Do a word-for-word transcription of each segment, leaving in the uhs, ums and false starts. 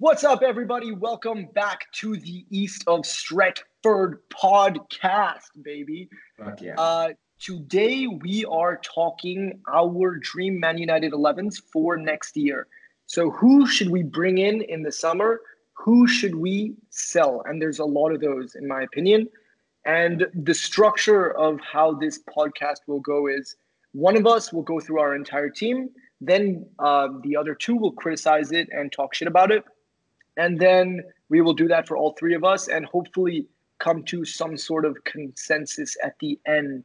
What's up, everybody? Welcome back to the East of Stretford podcast, baby. Fuck yeah. Uh, today, we are talking our dream Man United elevens for next year. So who should we bring in in the summer? Who should we sell? And there's a lot of those, in my opinion. And the structure of how this podcast will go is one of us will go through our entire team. Then uh, the other two will criticize it and talk shit about it. And then we will do that for all three of us and hopefully come to some sort of consensus at the end.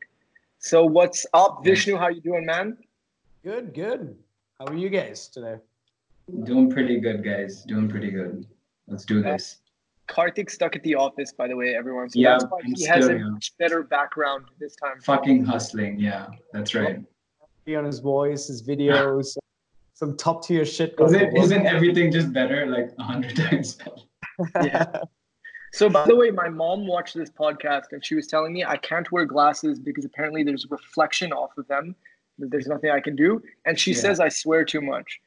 So what's up, Vishnu? How you doing, man? Good, good. How are you guys today? Doing pretty good, guys. Doing pretty good. Let's do this. Karthik stuck at the office, by the way, everyone. So yeah, that's why he has a much better background this time. Fucking hustling. Yeah, that's right. On his voice, his videos. Some top tier shit goes on. Isn't everything just better, like a hundred times better? Yeah. So, by the way, my mom watched this podcast and she was telling me I can't wear glasses because apparently there's reflection off of them. There's nothing I can do, and she yeah. says I swear too much.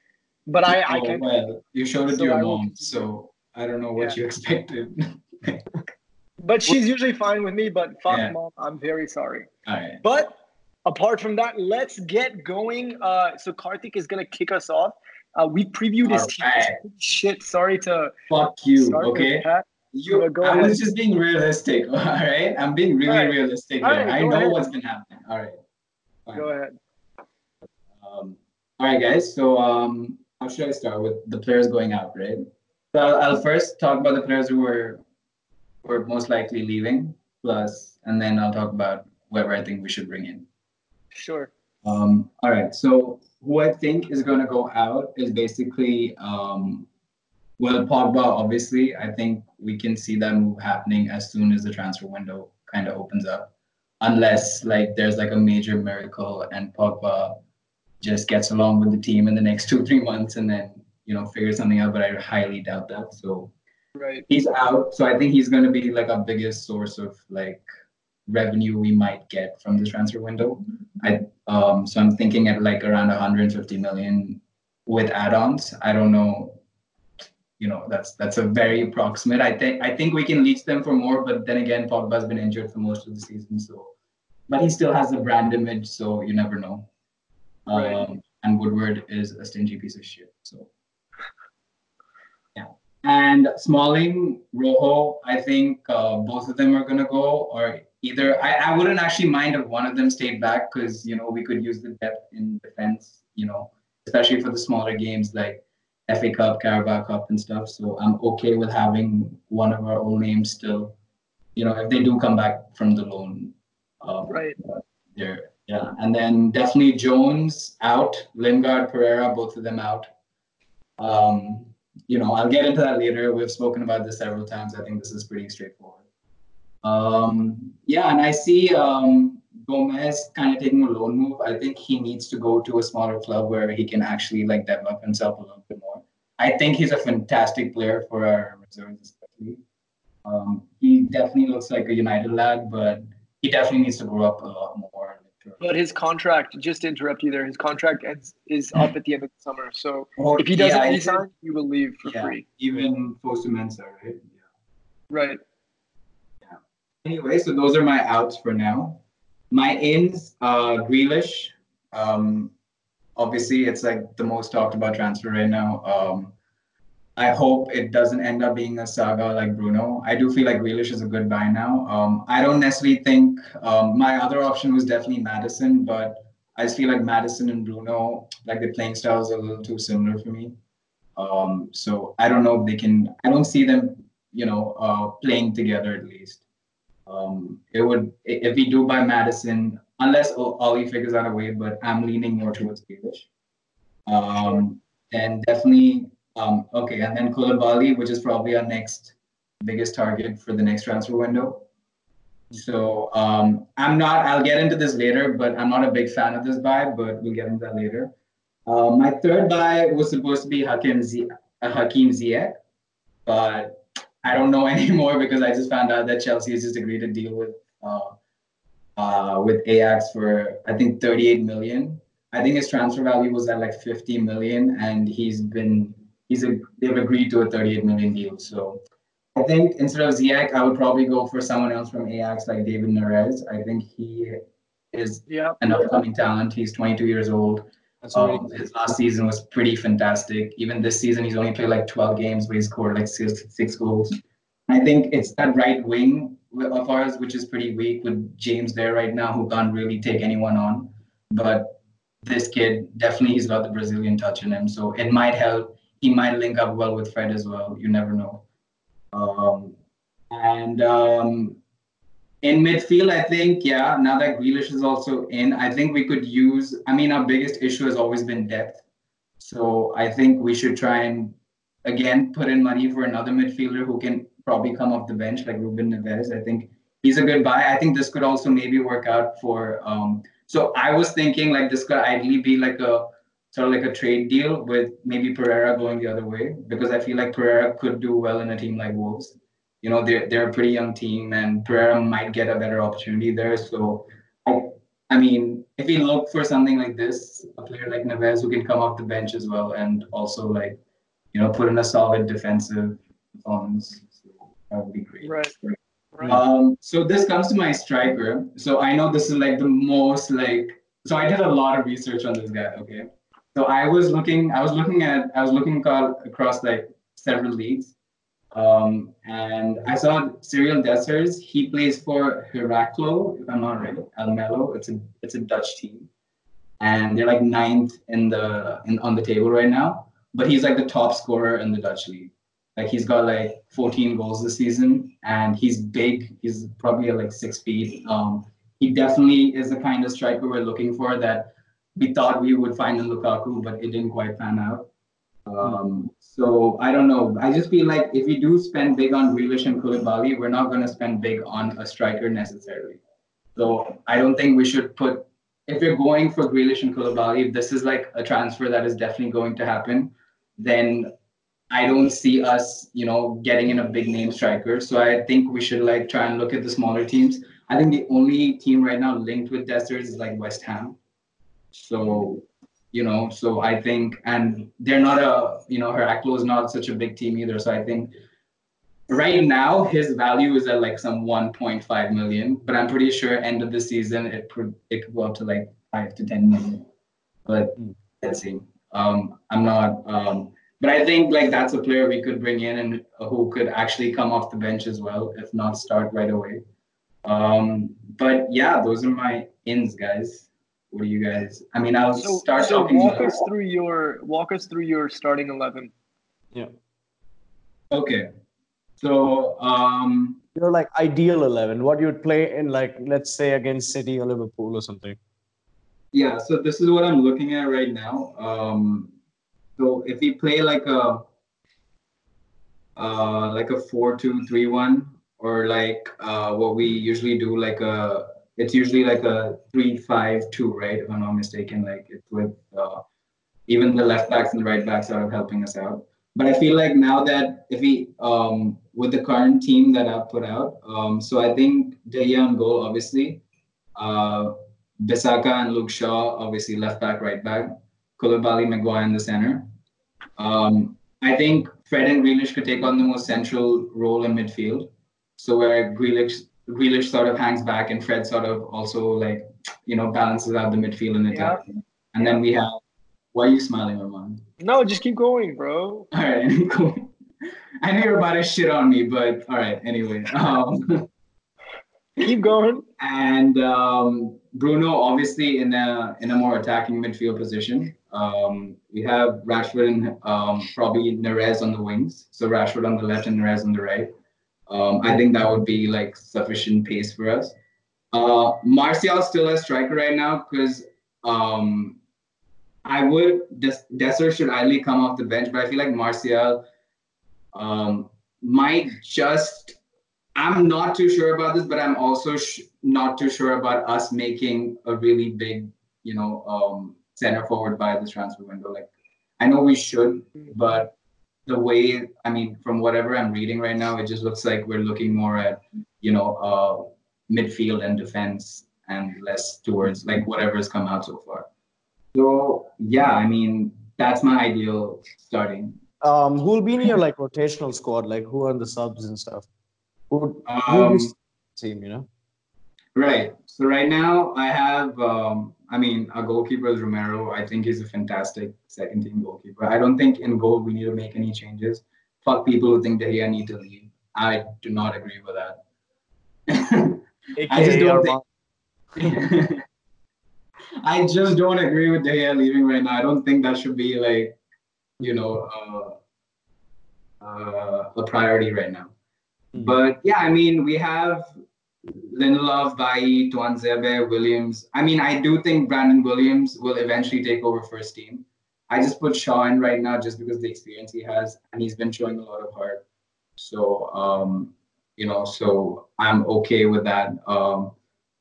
But I, oh, I can't. Well, you showed it so to your I mom, so I don't know what yeah. you expected. But she's usually fine with me. But fuck, yeah. mom, I'm very sorry. All right. But apart from that, let's get going. Uh, so Karthik is going to kick us off. Uh, we previewed his team. Right. Shit, sorry to... Fuck you, okay? You, so I was just being realistic, all right? I'm being really right. realistic right, here. I know ahead. What's been happening. All right. Fine. Go ahead. Um, all right, guys. So um, how should I start with the players going out, right? So I'll, I'll first talk about the players who were, were most likely leaving, plus, and then I'll talk about whoever I think we should bring in. Sure. Um, all right. So who I think is going to go out is basically, um, well, Pogba, obviously. I think we can see that move happening as soon as the transfer window kind of opens up. Unless, like, there's, like, a major miracle and Pogba just gets along with the team in the next two, three months and then, you know, figures something out. But I highly doubt that. So right. he's out. So I think he's going to be, like, our biggest source of, like, revenue we might get from this transfer window. I um so I'm thinking at like around one hundred fifty million with add-ons. I don't know, you know, that's that's a very approximate. I think I think we can leach them for more, but then again, Pogba's been injured for most of the season, so but he still has the brand image, so you never know. Um right. And Woodward is a stingy piece of shit, so yeah. And Smalling, Rojo, I think uh, both of them are gonna go, or either I, I wouldn't actually mind if one of them stayed back because, you know, we could use the depth in defense, you know, especially for the smaller games like F A Cup, Carabao Cup and stuff. So I'm okay with having one of our old names still, you know, if they do come back from the loan. Um, right. Uh, there, yeah. And then definitely Jones out, Lingard, Pereira, both of them out. Um, you know, I'll get into that later. We've spoken about this several times. I think this is pretty straightforward. Um, yeah, and I see um, Gomez kind of taking a loan move. I think he needs to go to a smaller club where he can actually like develop himself a little bit more. I think he's a fantastic player for our reserves, especially. Um, he definitely looks like a United lad, but he definitely needs to grow up a lot more. But his contract, just to interrupt you there, his contract ends, is up at the end of the summer. So or, if he doesn't yeah, resign, he will leave for yeah, free. Even Fosu Mensah, right? Yeah. Right. Anyway, so those are my outs for now. My ins, uh, Grealish. Um, obviously, it's like the most talked about transfer right now. Um, I hope it doesn't end up being a saga like Bruno. I do feel like Grealish is a good buy now. Um, I don't necessarily think um, my other option was definitely Maddison, but I just feel like Maddison and Bruno, like the playing styles are a little too similar for me. Um, so I don't know if they can. I don't see them, you know, uh, playing together at least. Um, it would, if we do buy Maddison, unless Ollie figures out a way, but I'm leaning more towards Grealish. Um, and definitely, um, okay, and then Koulibaly, which is probably our next biggest target for the next transfer window. So um, I'm not, I'll get into this later, but I'm not a big fan of this buy, but we'll get into that later. Uh, my third buy was supposed to be Hakim Ziyech, Hakim Ziyech, but I don't know anymore because I just found out that Chelsea has just agreed to deal with uh, uh, with Ajax for, I think, thirty-eight million. I think his transfer value was at like fifty million, and he's been he's a, they've agreed to a thirty-eight million deal. So I think instead of Ziyech, I would probably go for someone else from Ajax like David Neres. I think he is yeah. an upcoming talent. He's twenty-two years old. Um, his last season was pretty fantastic. Even this season, he's only played like twelve games where he scored like six, six goals. I think it's that right wing of ours, which is pretty weak with James there right now, who can't really take anyone on. But this kid, definitely he's got the Brazilian touch in him. So it might help. He might link up well with Fred as well. You never know. Um, and um, in midfield, I think, yeah, now that Grealish is also in, I think we could use, I mean, our biggest issue has always been depth. So I think we should try and, again, put in money for another midfielder who can probably come off the bench, like Ruben Neves. I think he's a good buy. I think this could also maybe work out for, um, so I was thinking like this could ideally be like a, sort of like a trade deal with maybe Pereira going the other way, because I feel like Pereira could do well in a team like Wolves. You know, they're, they're a pretty young team and Pereira might get a better opportunity there. So, I, I mean, if we look for something like this, a player like Neves who can come off the bench as well and also like, you know, put in a solid defensive performance, so that would be great. Right. Right. Um, so this comes to my striker. So I know this is like the most like, so I did a lot of research on this guy, okay? So I was looking, I was looking at, I was looking across like several leagues, um, and I saw Cyril Dessers. He plays for Heraclo, if I'm not right, Almelo. It's a, it's a Dutch team, and they're like ninth in the in on the table right now. But he's like the top scorer in the Dutch league. Like he's got like fourteen goals this season, and he's big. He's probably like six feet. Um, he definitely is the kind of striker we're looking for that. We thought we would find in Lukaku, but it didn't quite pan out. Um, so I don't know. I just feel like if we do spend big on Grealish and Koulibaly, we're not going to spend big on a striker necessarily. So I don't think we should put, if you're going for Grealish and Koulibaly, if this is like a transfer that is definitely going to happen, then I don't see us, you know, getting in a big name striker. So I think we should like try and look at the smaller teams. I think the only team right now linked with Dessers is like West Ham. So, you know, so I think, and they're not a, you know, Heraclo is not such a big team either. So I think right now his value is at like some one point five million, but I'm pretty sure end of the season, it could, it could go up to like five to ten million, but let's see. Um, I'm not, um, but I think like that's a player we could bring in and who could actually come off the bench as well, if not start right away. Um, but yeah, those are my ins, guys. What do you guys? I mean, I'll so, start so talking. Walk us through your walk us through your starting eleven. Yeah. Okay. So, um, you know, like ideal eleven, what you would play in, like let's say against City or Liverpool or something. Yeah. So this is what I'm looking at right now. Um, so if we play like a, uh, like a four two three one, or like uh, what we usually do, like a. It's usually like a three five two, right? If I'm not mistaken, like it's with uh, even the left backs and the right backs are helping us out. But I feel like now that if we, um, with the current team that I've put out, um, so I think De Gea on goal, obviously. Uh, Bissaka and Luke Shaw, obviously left back, right back. Koulibaly, Maguire in the center. Um, I think Fred and Grealish could take on the most central role in midfield. So where Grealish, Grealish sort of hangs back and Fred sort of also like, you know, balances out the midfield and attack. Yeah. And then we have, why are you smiling, Roman? No, just keep going, bro. All right, cool. I know you're about to shit on me, but all right, anyway. Um, keep going. And um, Bruno, obviously, in a, in a more attacking midfield position. Um, we have Rashford and um, probably Neres on the wings. So Rashford on the left and Neres on the right. Um, I think that would be like sufficient pace for us. Uh, Martial still a striker right now because um, I would Des- Dessers should ideally come off the bench, but I feel like Martial um, might just. I'm not too sure about this, but I'm also sh- not too sure about us making a really big, you know, um, center forward by this transfer window. Like, I know we should, but. The way, I mean, from whatever I'm reading right now, it just looks like we're looking more at, you know, uh, midfield and defense and less towards like whatever's come out so far. So, yeah, I mean, that's my ideal starting Um, who'll be in your like rotational squad? Like who are the subs and stuff? Who would um, be team? You know. Right. So right now I have. Um, I mean, our goalkeeper is Romero. I think he's a fantastic second team goalkeeper. I don't think in goal we need to make any changes. Fuck people who think De Gea need to leave. I do not agree with that. I just don't think. I just don't agree with De Gea leaving right now. I don't think that should be like, you know, uh, uh, a priority right now. Mm-hmm. But yeah, I mean, we have Lindelof, Bailly, Tuanzebe, Williams. I mean, I do think Brandon Williams will eventually take over first team. I just put Shaw in right now just because of the experience he has, and he's been showing a lot of heart. So, um, you know, so I'm okay with that. Um,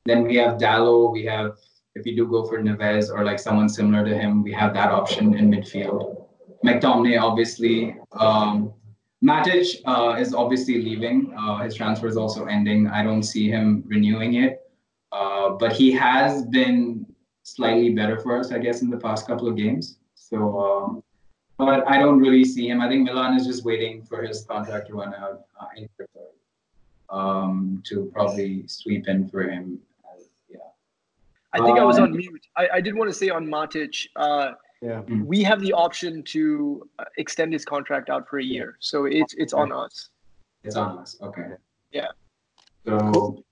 then we have Dalot. We have, if you do go for Neves or like someone similar to him, we have that option in midfield. McTominay, obviously. Um, Matic uh, is obviously leaving. Uh, his transfer is also ending. I don't see him renewing it. Uh, but he has been slightly better for us, I guess, in the past couple of games. So, um, but I don't really see him. I think Milan is just waiting for his contract to run out uh, in February um, to probably sweep in for him. I think um, I was on mute. I, I did want to say on Matic, uh, yeah. we have the option to extend his contract out for a year. So it's it's on us. It's on us. Okay. Yeah. So,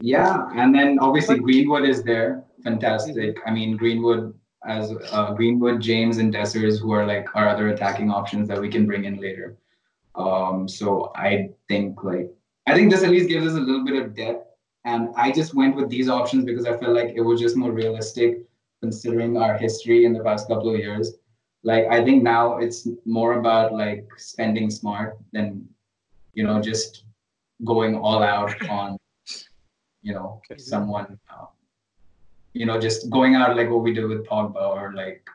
yeah. And then obviously Greenwood is there. Fantastic. I mean, Greenwood, as uh, Greenwood, James, and Dessers, who are like our other attacking options that we can bring in later. Um, so I think like, I think this at least gives us a little bit of depth. And I just went with these options because I felt like it was just more realistic considering our history in the past couple of years. Like, I think now it's more about like spending smart than, you know, just going all out on, you know, someone, um, you know, just going out like what we did with Pogba or like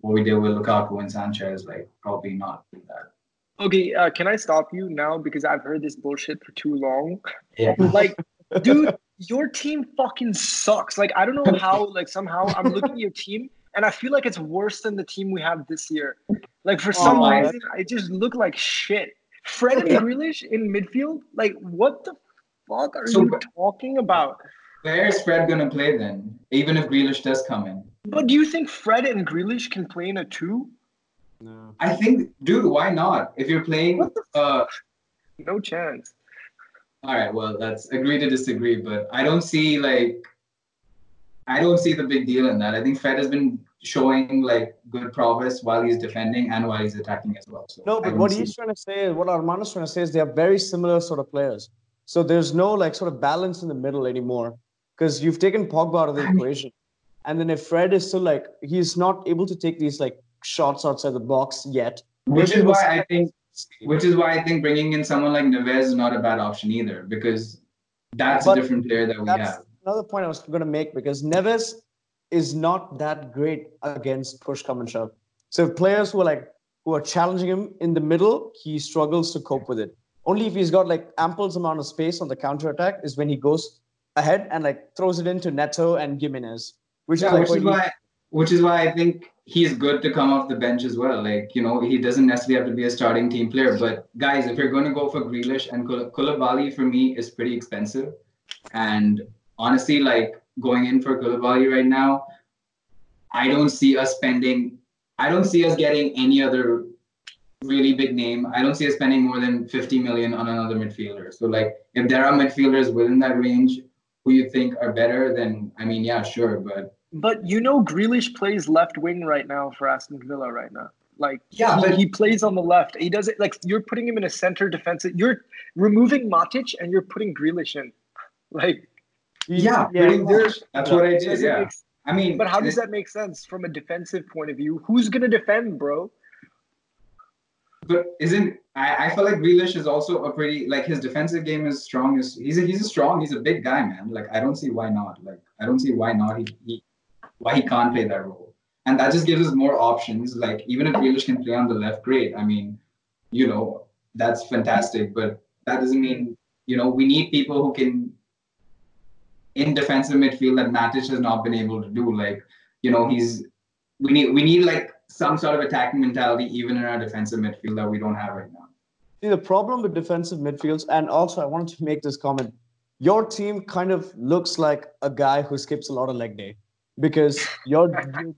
what we did with Lukaku and Sanchez, like probably not do that. Okay, uh, can I stop you now? Because I've heard this bullshit for too long. Yeah. Like, dude, your team fucking sucks. Like, I don't know how, like, somehow I'm looking at your team and I feel like it's worse than the team we have this year. Like, for some oh, reason, I just look like shit. Fred and Grealish in midfield? Like, what the fuck are so, you talking about? Where is Fred going to play then? Even if Grealish does come in. But do you think Fred and Grealish can play in a two? No. I think, dude, why not? If you're playing... What the uh, no chance. All right, well, that's agree to disagree, but I don't see, like, I don't see the big deal in that. I think Fred has been showing, like, good progress while he's defending and while he's attacking as well. So no, but what he's trying to say is, what Armando's trying to say is they are very similar sort of players. So there's no, like, sort of balance in the middle anymore because you've taken Pogba out of the equation. And then if Fred is still, like, he's not able to take these, like, shots outside the box yet. Which is why I think... Which is why I think bringing in someone like Neves is not a bad option either, because that's but a different player that we that's have. Another point I was going to make, because Neves is not that great against push, come, and shove. So if players who are like who are challenging him in the middle, he struggles to cope with it. Only if he's got like ample amount of space on the counter attack is when he goes ahead and like throws it into Neto and Jimenez, which yeah, is like which what is why. He- Which is why I think he's good to come off the bench as well. Like, you know, he doesn't necessarily have to be a starting team player. But, guys, if you're going to go for Grealish and Koul- Koulibaly, for me, is pretty expensive. And, honestly, like, going in for Koulibaly right now, I don't see us spending... I don't see us getting any other really big name. I don't see us spending more than fifty million dollars on another midfielder. So, like, if there are midfielders within that range who you think are better, then, I mean, yeah, sure, but... But you know, Grealish plays left wing right now for Aston Villa right now. Like, yeah, but he plays on the left. He does it like you're putting him in a center defensive. You're removing Matic and you're putting Grealish in. Like, yeah, yeah that's yeah. what I did. Yeah, sense. I mean, but how does that make sense from a defensive point of view? Who's gonna defend, bro? But isn't I, I feel like Grealish is also a pretty like his defensive game is strong. As he's a, he's a strong. He's a big guy, man. Like, I don't see why not. Like, I don't see why not. He. he why he can't play that role. And that just gives us more options. Like, even if Grealish can play on the left, great. I mean, you know, that's fantastic. But that doesn't mean, you know, we need people who can, in defensive midfield, that Matic has not been able to do. Like, you know, he's, we need, we need like some sort of attacking mentality even in our defensive midfield that we don't have right now. See, the problem with defensive midfields, and also I wanted to make this comment, your team kind of looks like a guy who skips a lot of leg day because your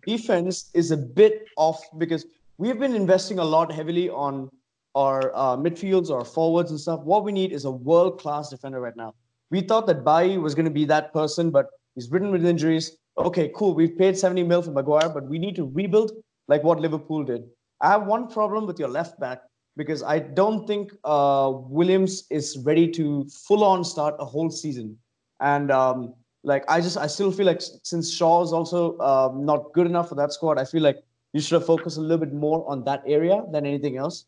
defense is a bit off because we've been investing a lot heavily on our uh, midfields, our forwards and stuff. What we need is a world-class defender right now. We thought that Bailly was going to be that person, but he's ridden with injuries. Okay, cool. We've paid seventy mil for Maguire, but we need to rebuild like what Liverpool did. I have one problem with your left back because I don't think uh, Williams is ready to full-on start a whole season. And um, like I just, I still feel like since Shaw is also uh, not good enough for that squad, I feel like you should have focused a little bit more on that area than anything else.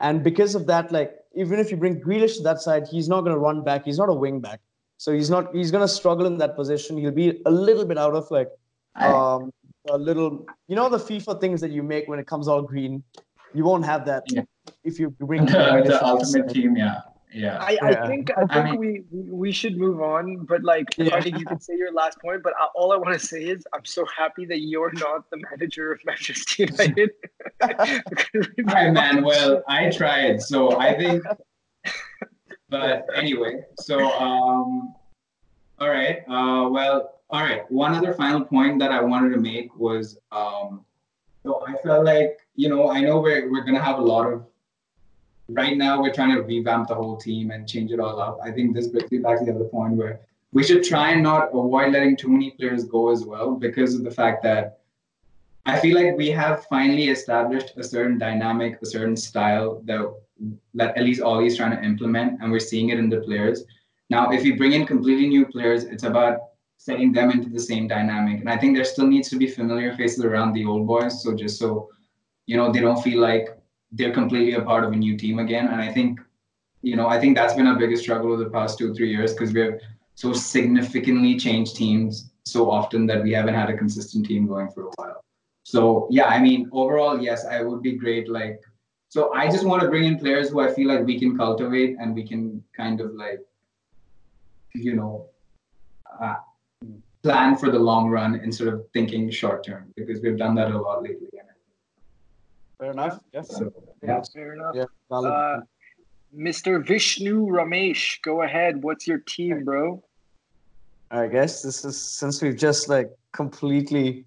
And because of that, like, even if you bring Grealish to that side, he's not going to run back. He's not a wing back. So he's not, he's going to struggle in that position. He'll be a little bit out of like um, a little, you know, the FIFA things that you make when it comes all green. You won't have that yeah. if you bring the, the ultimate team. Yeah. Yeah. I, yeah. I think, I think I mean, we, we should move on, but like, yeah. I think you can say your last point, but I, all I want to say is I'm so happy that you're not the manager of Manchester United. Hi, man. Well, I tried. So I think, but anyway, so, um, all right. Uh, well, all right. One other final point that I wanted to make was, um, so I felt like, you know, I know we're, we're going to have a lot of, right now, we're trying to revamp the whole team and change it all up. I think this brings me back to the other point where we should try and not avoid letting too many players go as well because of the fact that I feel like we have finally established a certain dynamic, a certain style that, that at least Ollie's trying to implement, and we're seeing it in the players. Now, if you bring in completely new players, it's about setting them into the same dynamic. And I think there still needs to be familiar faces around the old boys, so just so, you know, they don't feel like they're completely a part of a new team again. And I think, you know, I think that's been our biggest struggle over the past two, three years because we've so significantly changed teams so often that we haven't had a consistent team going for a while. So, yeah, I mean, overall, yes, I would be great. Like, so I just want to bring in players who I feel like we can cultivate and we can kind of like, you know, uh, plan for the long run instead of thinking short term because we've done that a lot lately. Fair enough. Yes. So, yeah. Fair enough. Yeah. Uh, Mister Vishnu Ramesh, go ahead. What's your team, bro? I guess this is since we've just like completely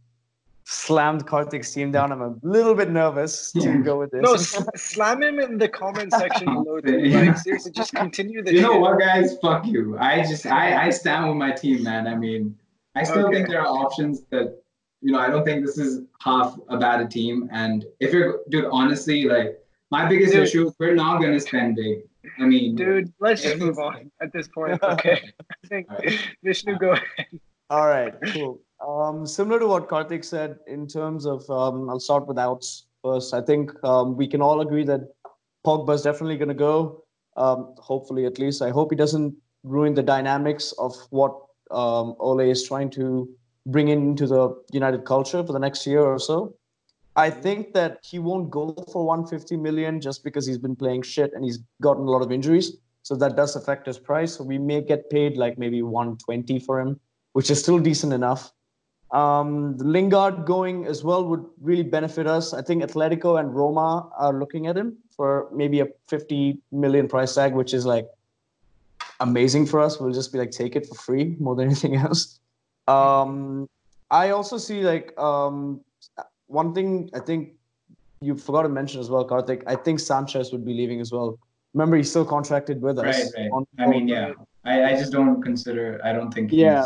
slammed Karthik's team down. I'm a little bit nervous to go with this. No, sl- slam him in the comment section below. yeah. Like, seriously, just continue the. You know what, guys? Fuck you. I just I I stand with my team, man. I mean, I still okay. think there are options that. You know, I don't think this is half a bad team. And if you're, dude, honestly, like, my biggest dude, issue is we're not going to spend big. I mean, dude, let's just move on at this point. Okay. I think right. Vishnu, go ahead. All right, cool. Um, similar to what Karthik said, in terms of, um, I'll start with outs first. I think um, we can all agree that Pogba is definitely going to go, um, hopefully at least. I hope he doesn't ruin the dynamics of what um, Ole is trying to bring into the United culture for the next year or so. I think that he won't go for one hundred fifty million just because he's been playing shit and he's gotten a lot of injuries. So that does affect his price. So we may get paid like maybe one twenty for him, which is still decent enough. Um, the Lingard going as well would really benefit us. I think Atletico and Roma are looking at him for maybe a fifty million price tag, which is like amazing for us. We'll just be like, take it for free more than anything else. Um, I also see like um, one thing I think you forgot to mention as well, Karthik. I think Sanchez would be leaving as well. Remember, he's still contracted with us. Right, right. On- I mean, yeah. I, I just don't consider. I don't think. He's... Yeah.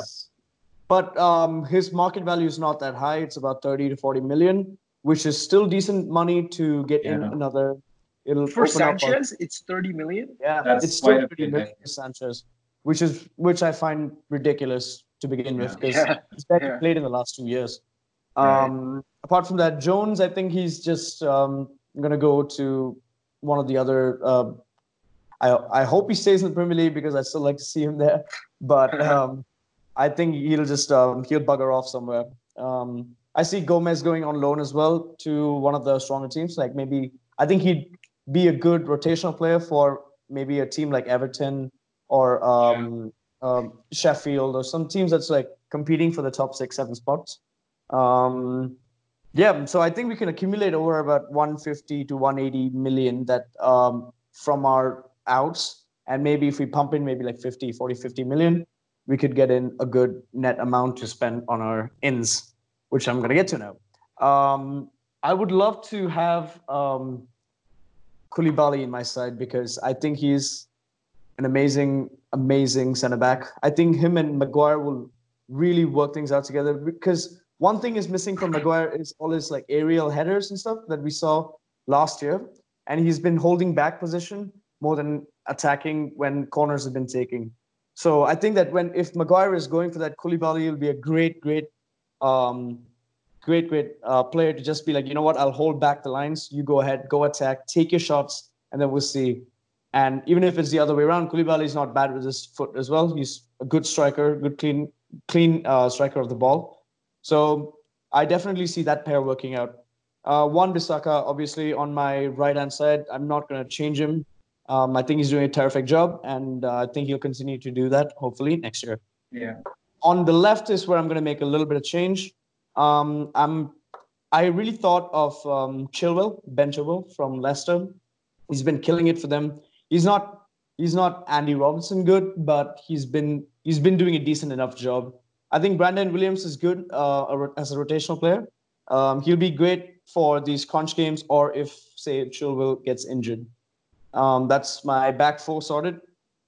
But um, his market value is not that high. It's about thirty to forty million, which is still decent money to get yeah. in another. It'll for Sanchez, our- it's thirty million. Yeah, that's it's still thirty million for Sanchez, which is which I find ridiculous. To begin with, because yeah. he's yeah. played in the last two years. Um, right. Apart from that, Jones, I think he's just um, going to go to one of the other. Uh, I I hope he stays in the Premier League because I still like to see him there. But um, I think he'll just um, he'll bugger off somewhere. Um, I see Gomez going on loan as well to one of the stronger teams. Like maybe I think he'd be a good rotational player for maybe a team like Everton or. Um, yeah. Um, Sheffield or some teams that's like competing for the top six, seven spots. Um, Yeah, so I think we can accumulate over about one fifty to one eighty million that um, from our outs. And maybe if we pump in maybe like fifty, forty, fifty million, we could get in a good net amount to spend on our ins, which I'm going to get to now. Um, I would love to have um, Koulibaly in my side because I think he's an amazing, amazing centre-back. I think him and Maguire will really work things out together because one thing is missing from Maguire is all his like aerial headers and stuff that we saw last year. And he's been holding back position more than attacking when corners have been taking. So I think that when if Maguire is going for that, Koulibaly will be a great, great, um, great, great uh, player to just be like, you know what, I'll hold back the lines. You go ahead, go attack, take your shots, and then we'll see. And even if it's the other way around, Koulibaly is not bad with his foot as well. He's a good striker, good clean, clean uh, striker of the ball. So I definitely see that pair working out. Uh, Wan-Bissaka, obviously, on my right-hand side, I'm not going to change him. Um, I think he's doing a terrific job, and uh, I think he'll continue to do that, hopefully, next year. Yeah. On the left is where I'm going to make a little bit of change. Um, I'm, I really thought of um, Chilwell, Ben Chilwell from Leicester. He's been killing it for them. He's not, he's not Andy Robertson good, but he's been, he's been doing a decent enough job. I think Brandon Williams is good uh, as a rotational player. Um, he'll be great for these crunch games or if, say, Chilwell gets injured. Um, that's my back four sorted.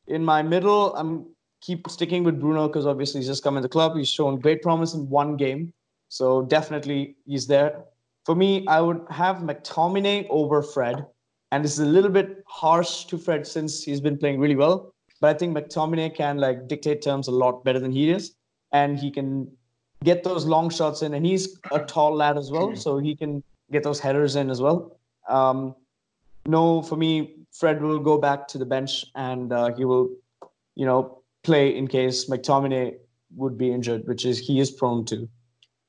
In my middle, I'm keep sticking with Bruno because obviously he's just come in the club. He's shown great promise in one game. So definitely he's there. For me, I would have McTominay over Fred. And this is a little bit harsh to Fred since he's been playing really well. But I think McTominay can like dictate terms a lot better than he is. And he can get those long shots in. And he's a tall lad as well. So he can get those headers in as well. Um, no, for me, Fred will go back to the bench and uh, he will, you know, play in case McTominay would be injured, which is he is prone to.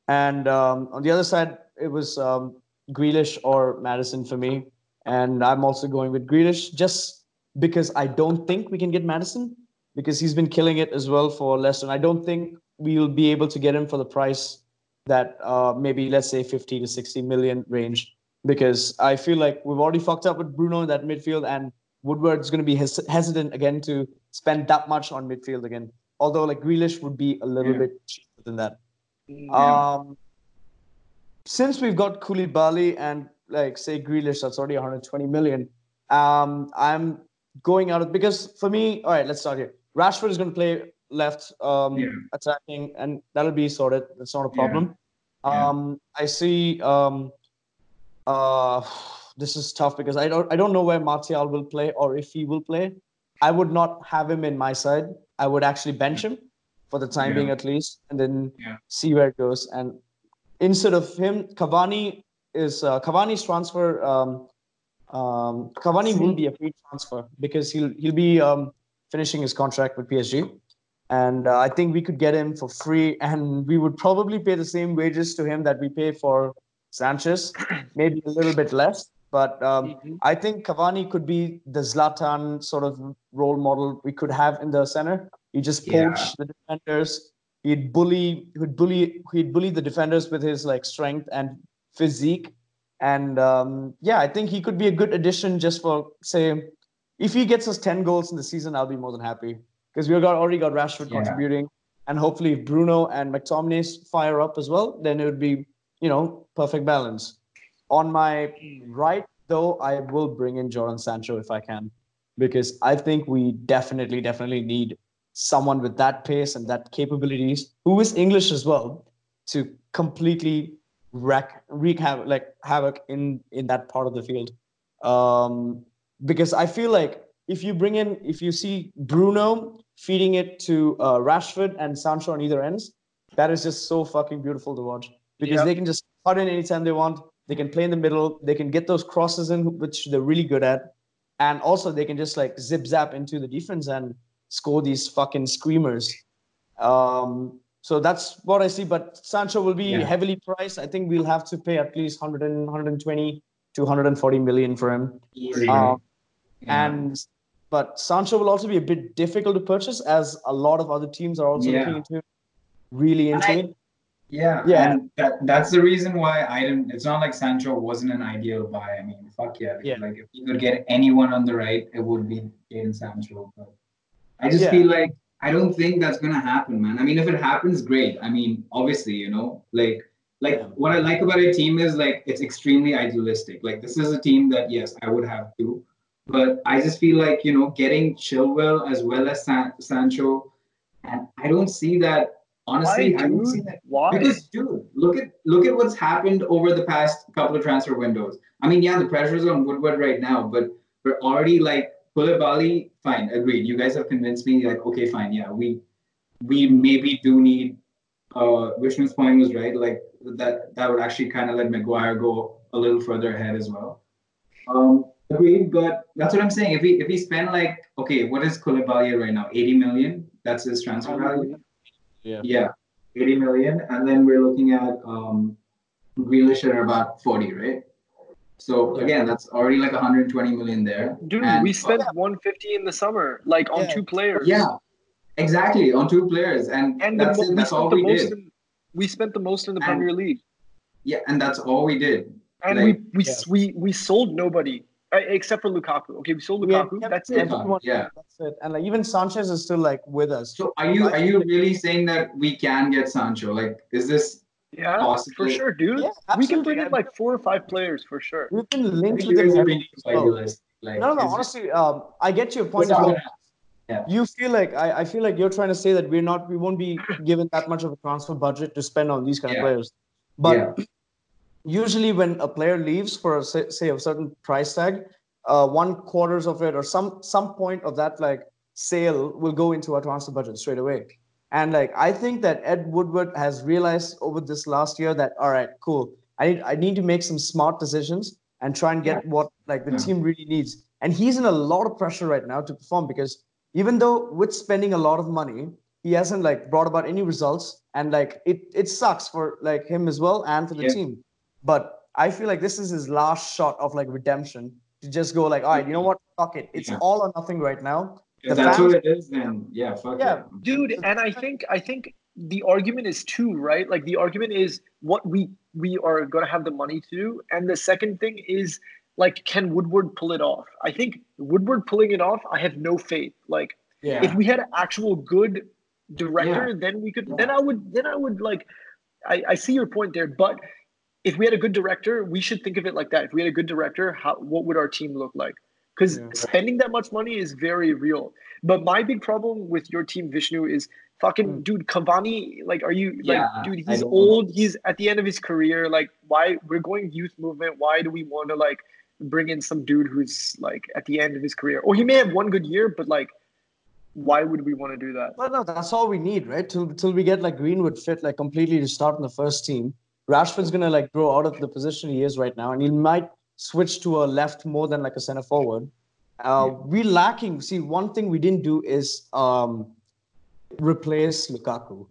And um, on the other side, it was um, Grealish or Maddison for me. And I'm also going with Grealish just because I don't think we can get Maddison because he's been killing it as well for Leicester. And I don't think we'll be able to get him for the price that uh, maybe, let's say, fifty to sixty million range. Because I feel like we've already fucked up with Bruno in that midfield, and Woodward's going to be hes- hesitant again to spend that much on midfield again. Although, like, Grealish would be a little yeah. bit cheaper than that. Yeah. Um, since we've got Koulibaly and, like, say, Grealish, that's already one hundred twenty million, um, I'm going out of... Because, for me... All right, let's start here. Rashford is going to play left um, yeah. attacking, and that'll be sorted. That's not a problem. Yeah. Yeah. Um, I see... Um, Uh, this is tough because I don't I don't know where Martial will play or if he will play. I would not have him in my side. I would actually bench him for the time yeah. being at least and then yeah. see where it goes. And instead of him, Cavani is uh, Cavani's transfer. Um, um, Cavani will be a free transfer because he'll he'll be um, finishing his contract with P S G, and uh, I think we could get him for free, and we would probably pay the same wages to him that we pay for Sanchez, maybe a little bit less, but um, mm-hmm. I think Cavani could be the Zlatan sort of role model we could have in the center. He just poach yeah. the defenders. He'd bully, he'd bully, he'd bully the defenders with his like strength and physique, and um, yeah, I think he could be a good addition just for say, if he gets us ten goals in the season, I'll be more than happy because we got already got Rashford yeah. contributing, and hopefully if Bruno and McTominay fire up as well, then it would be. You know, perfect balance. On my right, though, I will bring in Jordan Sancho if I can, because I think we definitely, definitely need someone with that pace and that capabilities, who is English as well, to completely wreck, wreak havoc, like havoc in in that part of the field. Um, because I feel like if you bring in, if you see Bruno feeding it to uh, Rashford and Sancho on either ends, that is just so fucking beautiful to watch. Because yep. they can just cut in anytime they want. They can play in the middle. They can get those crosses in, which they're really good at. And also, they can just, like, zip-zap into the defense and score these fucking screamers. Um, so that's what I see. But Sancho will be yeah. heavily priced. I think we'll have to pay at least one hundred twenty to one hundred forty million for him. Yeah. Um, yeah. And But Sancho will also be a bit difficult to purchase, as a lot of other teams are also yeah. looking into really into it. Yeah, yeah, and that that's the reason why I didn't. It's not like Sancho wasn't an ideal buy. I mean, fuck yeah, yeah. Like if you could get anyone on the right, it would be Jadon Sancho. But I just yeah. feel like I don't think that's gonna happen, man. I mean, if it happens, great. I mean, obviously, you know, like like yeah. what I like about a team is like it's extremely idealistic. Like this is a team that yes, I would have to, but I just feel like, you know, getting Chilwell as well as San- Sancho, and I don't see that. Honestly, Why, I don't see that. Why? Because, dude, look at look at what's happened over the past couple of transfer windows. I mean, yeah, the pressure's on Woodward right now, but we're already like Koulibaly. Fine, agreed. You guys have convinced me. Like, okay, fine, yeah, we we maybe do need. Uh, Vishnu's point was right. Like that that would actually kind of let Maguire go a little further ahead as well. Um, agreed, but that's what I'm saying. If we if we spend like okay, what is Koulibaly right now? eighty million. That's his transfer value. Yeah. yeah, eighty million. And then we're looking at um, Grealish at about forty, right? So, yeah. again, that's already like one hundred twenty million there. Dude, and, we spent uh, one hundred fifty in the summer, like yeah. on two players. Yeah, exactly, on two players. And, and that's the, it, that's we all we did. In, we spent the most in the and, Premier League. Yeah, and that's all we did. And like, we, we, yeah. we, we sold nobody. Except for Lukaku. Okay, we sold Lukaku. Yeah, that's it. Yeah. That's it. And like even Sanchez is still like with us. So are you are you really saying that we can get Sancho? Like, is this yeah, possible? For sure, dude. Yeah, we can bring in like four or five players for sure. We can link with the players. Like, no, no, no honestly, um, I get your point. Well. Yeah. You feel like I, I feel like you're trying to say that we're not we won't be given that much of a transfer budget to spend on these kind yeah. of players. But yeah. usually when a player leaves for, say, say a certain price tag, uh, one quarters of it or some some point of that like sale will go into our transfer budget straight away. And like I think that Ed Woodward has realized over this last year that, all right, cool, I need, I need to make some smart decisions and try and get yeah. what like the yeah. team really needs. And he's in a lot of pressure right now to perform because even though with spending a lot of money, he hasn't like brought about any results. And like it, it sucks for like him as well and for the yeah. team. But I feel like this is his last shot of like redemption to just go like, all right, you know what? Fuck it. It's yeah. all or nothing right now. If that's fans- what it is, then yeah, fuck yeah. it. Dude, and I think I think the argument is two, right? Like the argument is what we we are gonna have the money to do. And the second thing is like, can Woodward pull it off? I think Woodward pulling it off, I have no faith. Like yeah. if we had an actual good director, yeah. then we could yeah. then I would then I would like I, I see your point there, but if we had a good director, we should think of it like that. If we had a good director, how, what would our team look like? Because yeah, right. spending that much money is very real. But my big problem with your team, Vishnu, is fucking, mm. dude, Cavani, like, are you, yeah, like, dude, he's old. Know. He's at the end of his career. Like, why, we're going youth movement. Why do we want to, like, bring in some dude who's, like, at the end of his career? Or he may have one good year, but, like, why would we want to do that? Well, no, that's all we need, right? Till, till we get, like, Greenwood fit, like, completely to start in the first team. Rashford's going to like grow out of the position he is right now. And he might switch to a left more than like a center forward. Uh, yeah. We're lacking. See, one thing we didn't do is um, replace Lukaku.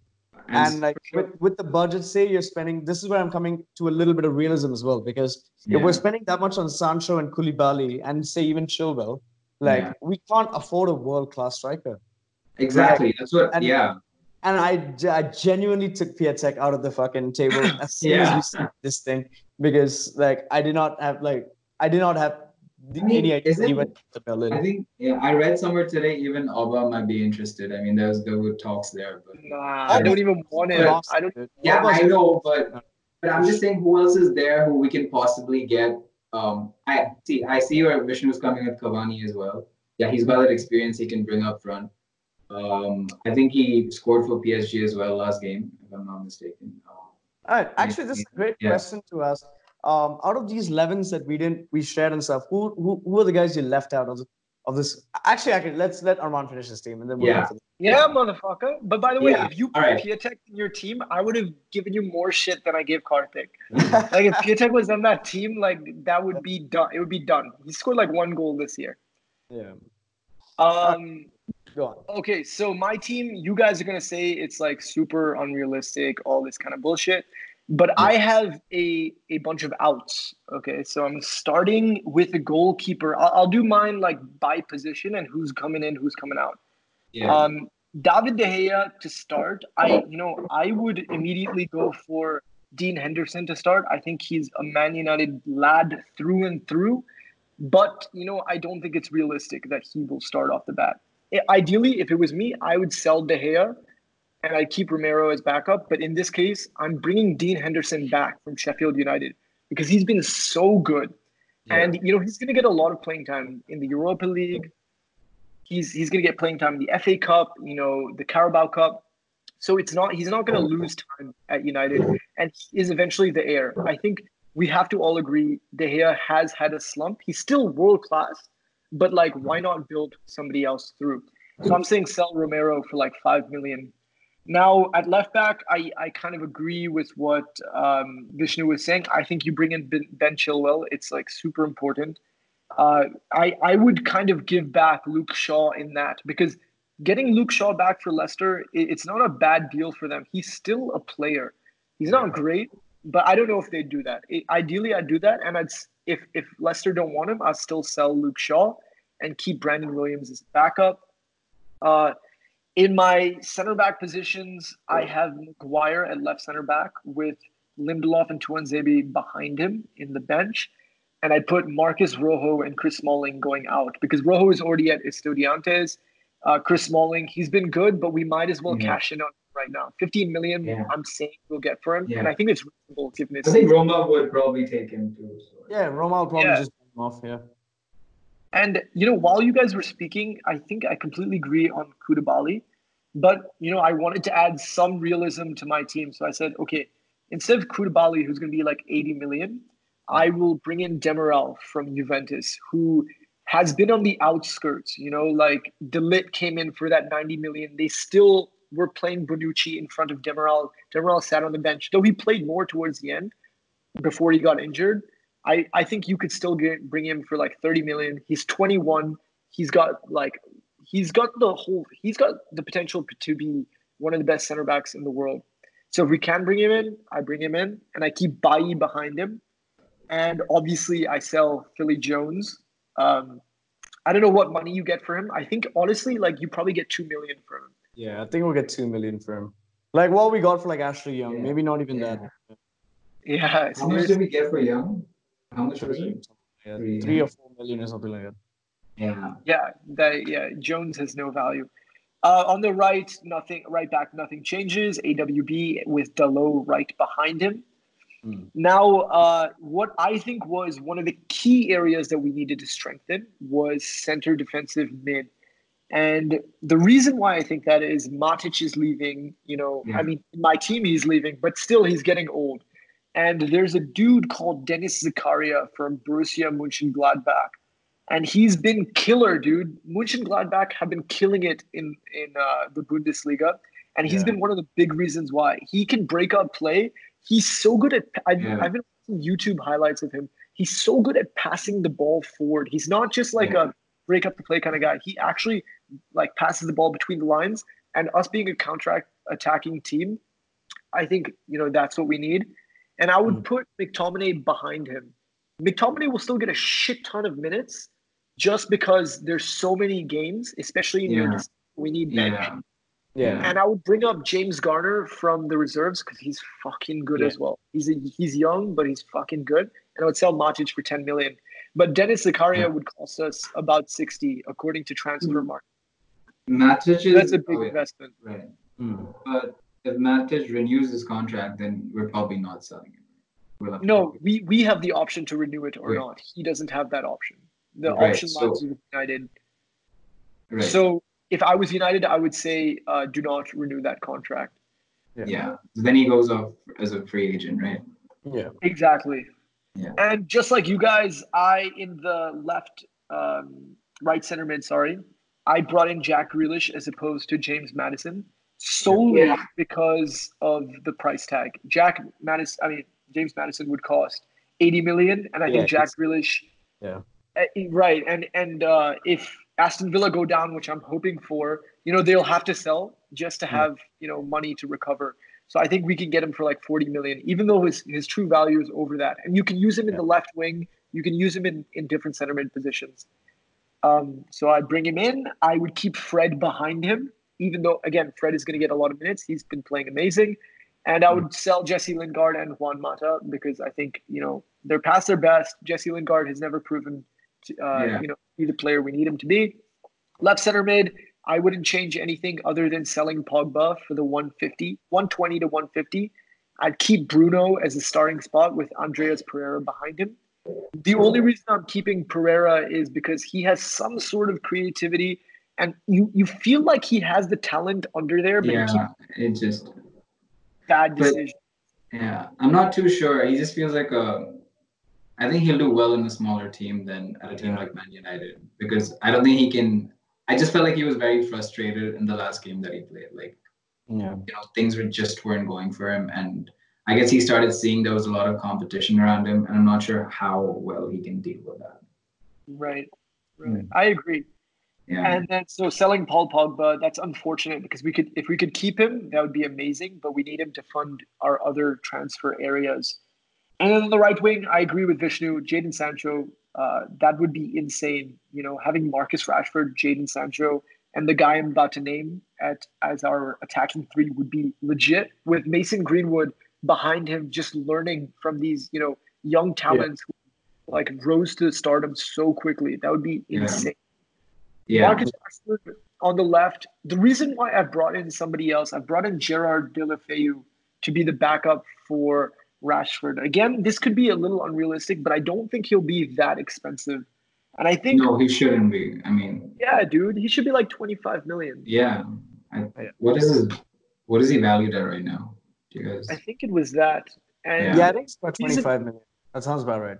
And, and like sure. with, with the budget, say you're spending, this is where I'm coming to a little bit of realism as well, because yeah. if we're spending that much on Sancho and Koulibaly and say even Chilwell, like yeah. we can't afford a world-class striker. Exactly. Like, that's what, and, yeah. And I, I genuinely took Piatek out of the fucking table as soon yeah. as we started this thing because, like, I did not have, like, I did not have the, I mean, any idea that he went to Berlin. I think, yeah, I read somewhere today even Alba might be interested. I mean, there's there were talks there. But nah, I don't even want it. I don't, yeah, Alba's I know, but but I'm just saying who else is there who we can possibly get. Um, I see, I see where Vishnu's coming with Cavani as well. Yeah, he's got that experience he can bring up front. Um, I think he scored for P S G as well last game, if I'm not mistaken. Um, All right. Actually, this is a great yeah. question to ask. Um, out of these elevens that we didn't, we shared and stuff, who who, who are the guys you left out of, the, of this? Actually, I can, let's let Arman finish his team and then we'll yeah. the- yeah, yeah, motherfucker. But by the way, yeah. if you put right. Piatek in your team, I would have given you more shit than I gave Karthik. Like if Piatek was on that team, like that would be done. It would be done. He scored like one goal this year. Yeah. Um. Go on. Okay, so my team, you guys are going to say it's like super unrealistic, all this kind of bullshit. But yeah. I have a, a bunch of outs. Okay, so I'm starting with a goalkeeper. I'll, I'll do mine like by position and who's coming in, who's coming out. Yeah. Um, David De Gea to start. I, you know, I would immediately go for Dean Henderson to start. I think he's a Man United lad through and through. But, you know, I don't think it's realistic that he will start off the bat. Ideally, if it was me, I would sell De Gea and I keep Romero as backup. But in this case, I'm bringing Dean Henderson back from Sheffield United because he's been so good. Yeah. And, you know, he's going to get a lot of playing time in the Europa League. He's he's going to get playing time in the F A Cup, you know, the Carabao Cup. So it's not he's not going to lose time at United. And he is eventually the heir. I think we have to all agree De Gea has had a slump. He's still world-class, but, like, why not build somebody else through? So I'm saying sell Romero for, like, five million dollars. Now, at left-back, I, I kind of agree with what um, Vishnu was saying. I think you bring in Ben Chilwell. It's, like, super important. Uh, I, I would kind of give back Luke Shaw in that because getting Luke Shaw back for Leicester, it, it's not a bad deal for them. He's still a player. He's not great, but I don't know if they'd do that. It, ideally, I'd do that, and I'd if, if Leicester don't want him, I'd still sell Luke Shaw and keep Brandon Williams as backup. Uh, in my center-back positions, I have Maguire at left center-back with Lindelof and Tuanzebe behind him in the bench. And I put Marcus Rojo and Chris Smalling going out because Rojo is already at Estudiantes. Uh, Chris Smalling, he's been good, but we might as well yeah. cash in on him right now. fifteen million, yeah. I'm saying we'll get for him. Yeah. And I think it's reasonable given it's. I think Roma would probably take him too. So. Yeah, Roma will probably yeah. just put him off here. Yeah. And, you know, while you guys were speaking, I think I completely agree on Koulibaly. But, you know, I wanted to add some realism to my team. So I said, okay, instead of Koulibaly, who's going to be like eighty million, I will bring in Demiral from Juventus, who has been on the outskirts. You know, like De Ligt came in for that ninety million. They still were playing Bonucci in front of Demiral. Demiral sat on the bench, though he played more towards the end before he got injured. I, I think you could still get, bring him for like thirty million. He's twenty-one. He's got like he's got the whole he's got the potential to be one of the best center backs in the world. So if we can bring him in, I bring him in, and I keep Bailly behind him. And obviously, I sell Philly Jones. Um, I don't know what money you get for him. I think, honestly, like you probably get two million dollars for him. Yeah, I think we'll get two million dollars for him. Like what we got for like Ashley Young. Yeah. Maybe not even yeah. that. Yeah. How much did we get for Young? How much was it? Yeah, three, three or four million or something like that. Yeah. Yeah. That, yeah. Jones has no value. Uh, on the right, nothing. Right back, nothing changes. A W B with Dalot right behind him. Now, uh, what I think was one of the key areas that we needed to strengthen was center defensive mid. And the reason why I think that is Matic is leaving, you know, yeah. I mean, my team he's leaving, but still he's getting old. And there's a dude called Dennis Zakaria from Borussia Mönchengladbach. And he's been killer, dude. Mönchengladbach have been killing it in, in uh, the Bundesliga. And he's yeah. been one of the big reasons why. He can break up play. He's so good at – I've yeah. been watching YouTube highlights of him. He's so good at passing the ball forward. He's not just like yeah. a break-up-the-play kind of guy. He actually, like, passes the ball between the lines. And us being a contract-attacking team, I think, you know, that's what we need. And I would mm. put McTominay behind him. McTominay will still get a shit ton of minutes just because there's so many games, especially in yeah. your – we need bench. Yeah. Yeah, and I would bring up James Garner from the reserves because he's fucking good yeah. as well. He's a, he's young, but he's fucking good. And I would sell Matic for ten million. But Dennis Zakaria yeah. would cost us about sixty, according to Transfermarkt. Matic is that's a big oh, yeah. investment, right? Mm. But if Matic renews his contract, then we're probably not selling him. We'll no, we we have the option to renew it or right. not. He doesn't have that option. The right. option lies so, with United. Right. So. If I was United, I would say uh, do not renew that contract. Yeah. yeah. Then he goes off as a free agent, right? Yeah. Exactly. Yeah. And just like you guys, I, in the left, um, right center mid, sorry, I brought in Jack Grealish as opposed to James Maddison solely yeah. because of the price tag. Jack Maddison, I mean, James Maddison would cost eighty million dollars, and I yeah, think Jack Grealish. Yeah. Uh, right. And, and uh, if Aston Villa go down, which I'm hoping for, you know, they'll have to sell just to have, you know, money to recover. So I think we can get him for like forty million, even though his, his true value is over that. And you can use him in yeah. the left wing. You can use him in, in different center mid positions. Um, so I bring him in. I would keep Fred behind him, even though, again, Fred is going to get a lot of minutes. He's been playing amazing. And I would sell Jesse Lingard and Juan Mata because I think, you know, they're past their best. Jesse Lingard has never proven to, uh, yeah. you know, be the player we need him to be. Left center mid, I wouldn't change anything other than selling Pogba for the one fifty, one twenty to one fifty. I'd keep Bruno as a starting spot with Andreas Pereira behind him. The only reason I'm keeping Pereira is because he has some sort of creativity and you, you feel like he has the talent under there. But yeah, he keeps it just... Bad decision. But, yeah, I'm not too sure. He just feels like a... I think he'll do well in a smaller team than at a team like Man United because I don't think he can... I just felt like he was very frustrated in the last game that he played. Like, yeah. you know, things were just weren't going for him. And I guess he started seeing there was a lot of competition around him. And I'm not sure how well he can deal with that. Right. Right. Mm. I agree. Yeah. And then so selling Paul Pogba, that's unfortunate because we could, if we could keep him, that would be amazing, but we need him to fund our other transfer areas. And then on the right wing, I agree with Vishnu, Jadon Sancho, uh, that would be insane. You know, having Marcus Rashford, Jadon Sancho, and the guy I'm about to name at as our attacking three would be legit with Mason Greenwood behind him, just learning from these, you know, young talents yeah. who like rose to stardom so quickly. That would be insane. Yeah. Yeah. Marcus Rashford on the left. The reason why I've brought in somebody else, I've brought in Gerard Deulofeu to be the backup for Rashford. Again, this could be a little unrealistic, but I don't think he'll be that expensive. And I think no, he shouldn't be. I mean, yeah, dude, he should be like twenty-five million. Yeah. I, what is his, what is he valued at right now? Do you guys? I think it was that. And yeah, yeah I think it's about twenty-five million. That sounds about right.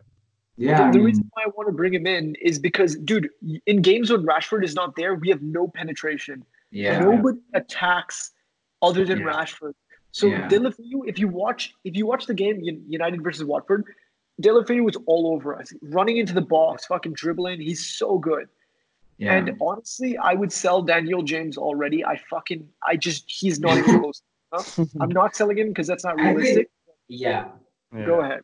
Yeah, the, the reason why I want to bring him in is because, dude, in games when Rashford is not there, we have no penetration. Yeah, nobody attacks other than yeah. Rashford. So yeah. Deulofeu, if you watch, if you watch the game United versus Watford, Deulofeu was all over us, running into the box, fucking dribbling. He's so good. Yeah. And honestly, I would sell Daniel James already. I fucking, I just, he's not even close enough. I'm not selling him because that's not realistic. Think, yeah. yeah. Go ahead.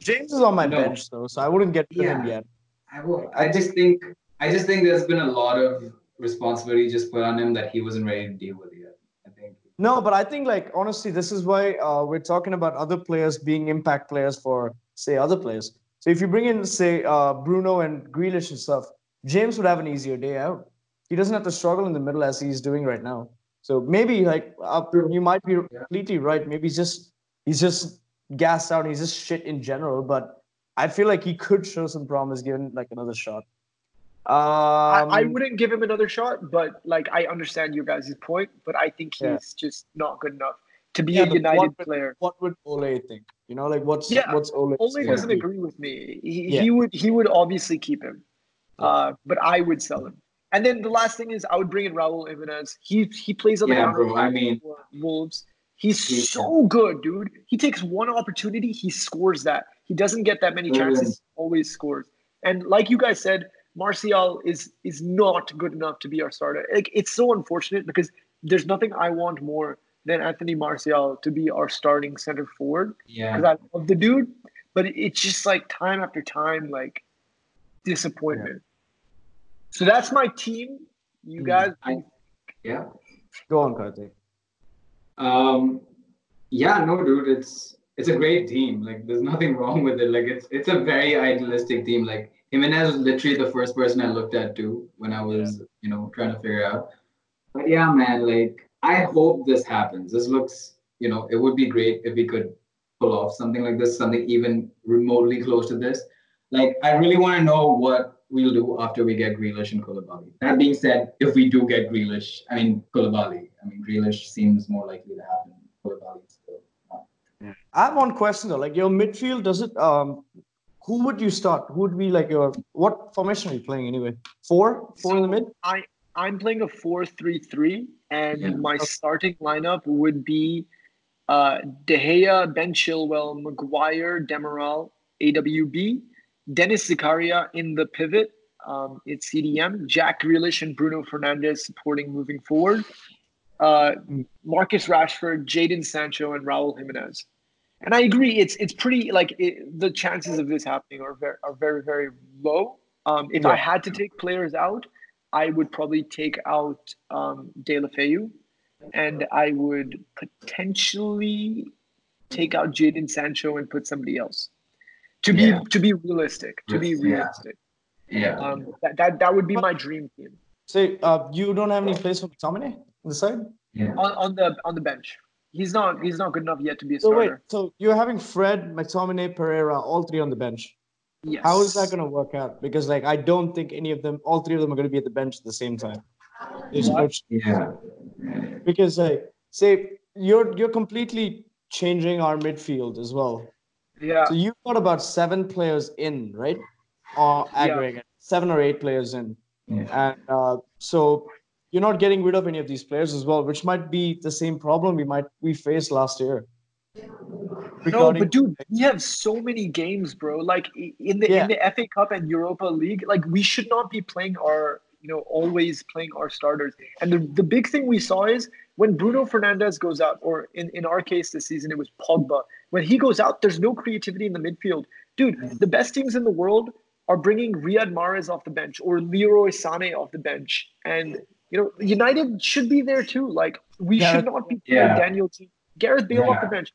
James is on my no. bench though, so I wouldn't get to yeah, him yet. I will. I just think I just think there's been a lot of responsibility just put on him that he wasn't ready to deal with yet. I think. No, but I think like honestly, this is why uh, we're talking about other players being impact players for say other players. So if you bring in say uh, Bruno and Grealish and stuff, James would have an easier day out. He doesn't have to struggle in the middle as he's doing right now. So maybe like uh, you might be completely right. Maybe he's just he's just. gassed out. He's just shit in general, but I feel like he could show some promise given like another shot. Um, I, I wouldn't give him another shot, but like I understand your guys' point, but I think he's yeah. just not good enough to be yeah, a United what would, player. What would Ole think? You know, like what's yeah. what's Ole? Ole doesn't think? agree with me. He, yeah. he would he would obviously keep him, uh, but I would sell him. And then the last thing is I would bring in Raul Jimenez. He he plays on the yeah, bro, I mean Wolves. He's so good, dude. He takes one opportunity, he scores that. He doesn't get that many chances, he always scores. And like you guys said, Martial is is not good enough to be our starter. Like it's so unfortunate because there's nothing I want more than Anthony Martial to be our starting center forward. Yeah. Because I love the dude, but it's just like time after time, like disappointment. Yeah. So that's my team. You guys, I, yeah. Go on, Karthik. Um, yeah, no, dude, it's, it's a great team. Like there's nothing wrong with it. Like it's, it's a very idealistic team. Like Jimenez was literally the first person I looked at too, when I was, yeah. you know, trying to figure out, but yeah, man, like I hope this happens. This looks, you know, it would be great if we could pull off something like this, something even remotely close to this. Like, I really want to know what we'll do after we get Grealish and Koulibaly. That being said, if we do get Grealish, I mean, Koulibaly, I mean, Grealish seems more likely to happen. Koulibaly still not. Yeah. I have one question though. Like your midfield, does it, um, who would you start? Who would be like your, what formation are you playing anyway? Four? Four so in the mid? I, I'm playing a four three three and yeah. my okay. starting lineup would be uh, De Gea, Ben Chilwell, Maguire, Demiral, A W B, Dennis Zakaria in the pivot, um, it's C D M. Jack Grealish and Bruno Fernandes supporting moving forward. Uh, Marcus Rashford, Jadon Sancho, and Raul Jimenez. And I agree, it's it's pretty, like, it, the chances of this happening are very, are very, very low. Um, if yeah. I had to take players out, I would probably take out um, De La Feu, and I would potentially take out Jadon Sancho and put somebody else. To be yeah. to be realistic, to yes, be realistic. Yeah. yeah. Um, that, that that would be my dream team. So uh, you don't have any place for McTominay on the side? Yeah. On, on the on the bench. He's not he's not good enough yet to be a so starter. Wait, so you're having Fred, McTominay, Pereira, all three on the bench. Yes. How is that going to work out? Because like I don't think any of them, all three of them, are going to be at the bench at the same time. Yeah. Because like say you're you're completely changing our midfield as well. Yeah. So you've got about seven players in, right? Or aggregate yeah. seven or eight players in, yeah. and uh, so you're not getting rid of any of these players as well, which might be the same problem we might we faced last year. Regarding- no, but dude, we have so many games, bro. Like in the yeah. in the F A Cup and Europa League, like we should not be playing our you know always playing our starters. And the the big thing we saw is when Bruno Fernandes goes out, or in, in our case this season it was Pogba. When he goes out, there's no creativity in the midfield. Dude, mm-hmm. the best teams in the world are bringing Riyad Mahrez off the bench or Leroy Sané off the bench. And, you know, United should be there too. Like, we Gareth, should not be playing yeah. Daniel James. Gareth Bale yeah. off the bench.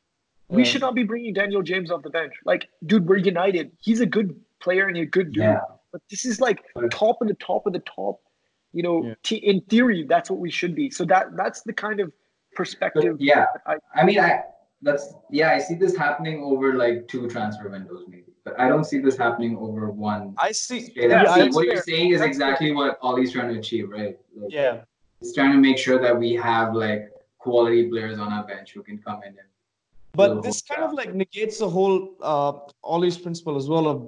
Yeah. We should not be bringing Daniel James off the bench. Like, dude, we're United. He's a good player and a good dude. Yeah. But this is like top of the top of the top. You know, yeah. t- in theory, that's what we should be. So that that's the kind of perspective. But, yeah. I, I mean, I... That's yeah. I see this happening over like two transfer windows, maybe, but I don't see this happening over one. I see. Yeah, I see. What fair. You're saying is that's exactly fair. What Ollie's trying to achieve, right? Like, yeah, he's trying to make sure that we have like quality players on our bench who can come in. And but this kind of like negates the whole uh, Ollie's principle as well of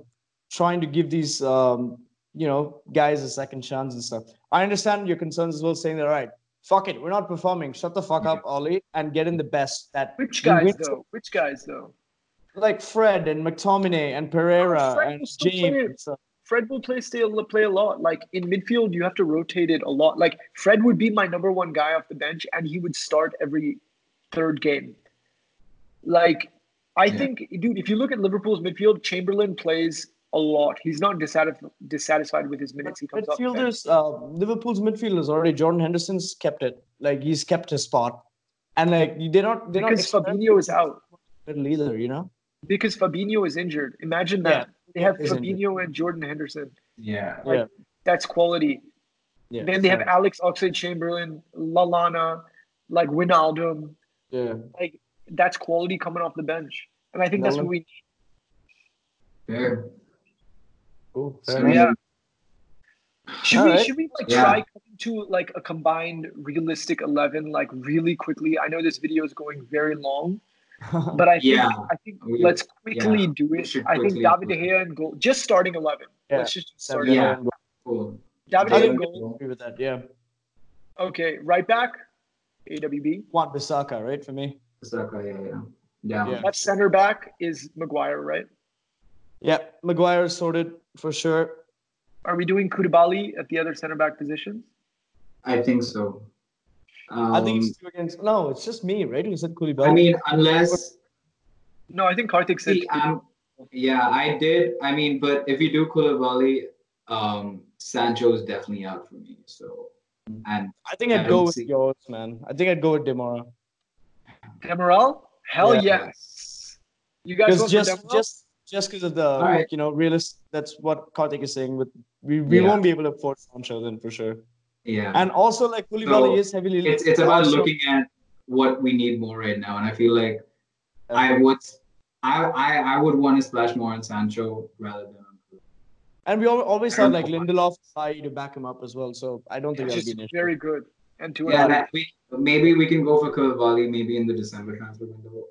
trying to give these um, you know guys a second chance and stuff. I understand your concerns as well, saying that all right. Fuck it, we're not performing. Shut the fuck up, Ollie, and get in the best. That Which guys, though? Which guys, though? Like Fred and McTominay and Pereira Fred and James. Play, Fred will play, stay, play a lot. Like, in midfield, you have to rotate it a lot. Like, Fred would be my number one guy off the bench, and he would start every third game. Like, I yeah. think, dude, if you look at Liverpool's midfield, Chamberlain plays a lot. He's not dissatisf- dissatisfied with his minutes. He comes midfielders, up uh, Liverpool's midfielders already. Jordan Henderson's kept it. Like he's kept his spot, and like they're not. They're because not Fabinho is out. Either, you know. Because Fabinho is injured. Imagine that yeah. they have He's Fabinho injured. And Jordan Henderson. Yeah, like, yeah. that's quality. Yeah. Then they have yeah. Alex Oxlade-Chamberlain, Lallana, like Wijnaldum. Yeah. Like that's quality coming off the bench, and I think Lallana. That's what we need. Yeah. Cool. So, yeah. Should All we right. should we like yeah. try coming to like a combined realistic eleven like really quickly? I know this video is going very long, but I yeah. think I think we, let's quickly yeah. do it. I think David De Gea and goal just starting eleven. Yeah. Let's just start yeah. eleven. Cool. David De Gea and goal. Agree with that. Yeah. Okay, right back. A W B. Wan-Bissaka, right for me. Bissaka, yeah, yeah, yeah. yeah. Left center back is Maguire, right? Yeah, Maguire is sorted for sure. Are we doing Koulibaly at the other center back position? I think so. Um, I think it's two against. No, it's just me, right? You said Koulibaly. I mean, unless. No, I think Karthik said. See, yeah, I did. I mean, but if you do Koulibaly, um, Sancho is definitely out for me. So, and I think I'd I go with see... yours, man. I think I'd go with Demiral. Demiral? Hell yeah. yes! You guys want just, Demiral? Just Just because of the, right. you know, realist, that's what Karthik is saying. With We we yeah. won't be able to afford Sancho then for sure. Yeah. And also like Koulibaly so is heavily... It's, it's about Sancho. Looking at what we need more right now. And I feel like okay. I would I, I, I would want to splash more on Sancho rather than... And we always have like Lindelof high to back him up as well. So I don't think that'll be an issue. Very good. And to yeah, that we, maybe we can go for Koulibaly maybe in the December transfer window.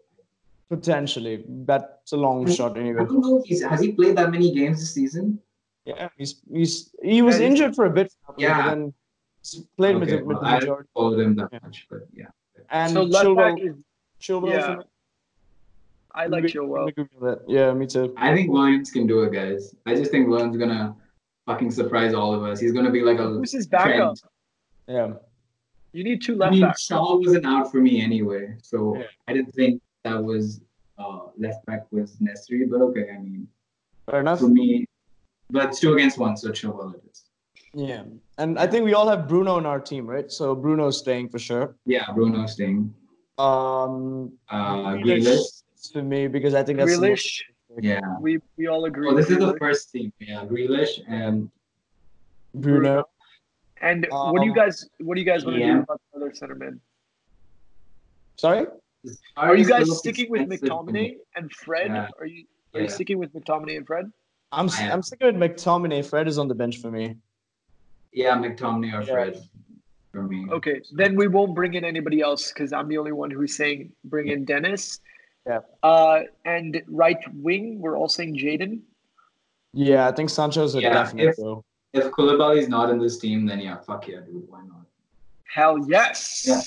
Potentially, that's a long I, shot anyway. I don't know. He's, has he played that many games this season? Yeah, he's he's he was yeah, injured for a bit. Yeah, and then played okay, with, well, with the I majority. I followed him that yeah. much, but yeah. And so Chilwell, is, Chilwell. Yeah. From, I like we, Chilwell. Yeah, me too. I think Williams can do it, guys. I just think Williams gonna fucking surprise all of us. He's gonna be like a. Who's his backup? Yeah. You need two left I mean, backs. Shaw wasn't out for me anyway, so yeah. I didn't think. That was uh, left back was necessary, but okay. I mean, fair enough for me, but it's two against one, so Chilwell it is. Yeah, and I think we all have Bruno in our team, right? So Bruno's staying for sure. Yeah, Bruno's staying. Um, uh, Grealish for me because I think that's Grealish. Yeah, we we all agree. Oh, this is the first team. Yeah, Grealish and Bruno. And um, what do you guys? What do you guys want to yeah. do about the other center mid? Sorry, are you guys sticking with McTominay and Fred? Yeah. Are you are yeah. you sticking with McTominay and Fred? I'm yeah. I'm sticking with McTominay. Fred is on the bench for me. Yeah, McTominay or yeah. Fred for me. Okay, then we won't bring in anybody else because I'm the only one who's saying bring in Dennis. Yeah. Uh, and right wing, we're all saying Jayden. Yeah, I think Sancho's a yeah, definite though. If Koulibaly's not in this team, then yeah, fuck yeah, dude. Why not? Hell yes. Yeah.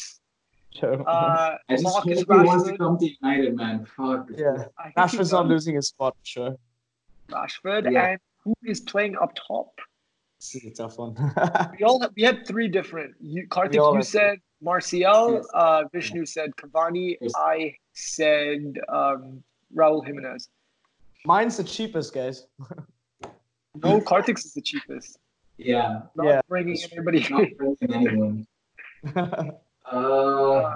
So, uh, I just Marcus hope Rashford. He wants to come to United, man. Fuck. Yeah. Rashford's not losing his spot for sure. Rashford yeah. and who is playing up top? This is a tough one. we all we had three different. You, Karthik, you said three. Martial. Yes. Uh, Vishnu yeah. said Cavani. Yes. I said um, Raul Jimenez. Mine's the cheapest, guys. No, Karthik's is the cheapest. Yeah. Not yeah. bringing anybody. Not bringing anyone. uh, uh,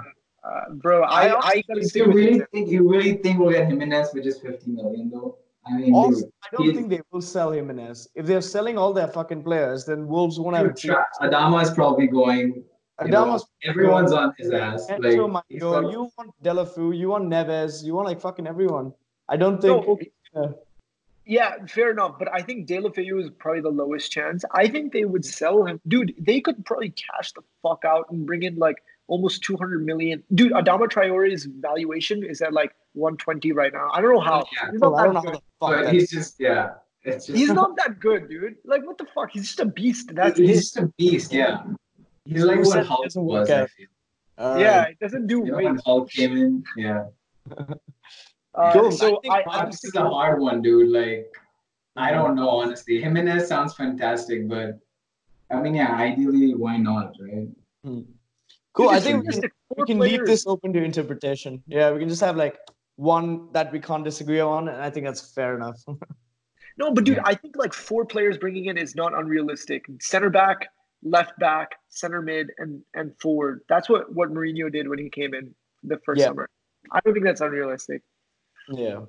bro, I, I, I gotta do you really it. think you really think we'll get Jimenez for just fifty million though? I mean, also, dude, I don't think they will sell Jimenez. If they're selling all their fucking players, then Wolves won't have a chance. Adama's probably going. Adama's know, everyone's going. on his ass. Like, so my God, you want Delafeu, you want Neves, you want like fucking everyone. I don't think. No, okay. uh, yeah, fair enough. But I think De La Feu is probably the lowest chance. I think they would sell him. Dude, they could probably cash the fuck out and bring in like almost two hundred million. Dude, Adama Traore's valuation is at like one twenty right now. I don't know how. Yeah. He's, not well, that good. How the fuck he's just, yeah. It's just... He's not that good, dude. Like, what the fuck? He's just a beast. That's He's it. just a beast, yeah. He's like what Hulk was, I feel. Uh, yeah, it doesn't do you know, when Hulk came in, yeah. Uh, Dude, so I think I, this is a hard one, dude. Like, I don't know, honestly. Jimenez sounds fantastic, but I mean, yeah, ideally, why not, right? Hmm. Cool. I think we can, we can leave this open to interpretation. Yeah, we can just have like one that we can't disagree on, and I think that's fair enough. No, but dude, yeah. I think like four players bringing in is not unrealistic. Center back, left back, center mid, and and forward. That's what what Mourinho did when he came in the first yeah. summer. I don't think that's unrealistic. Yeah,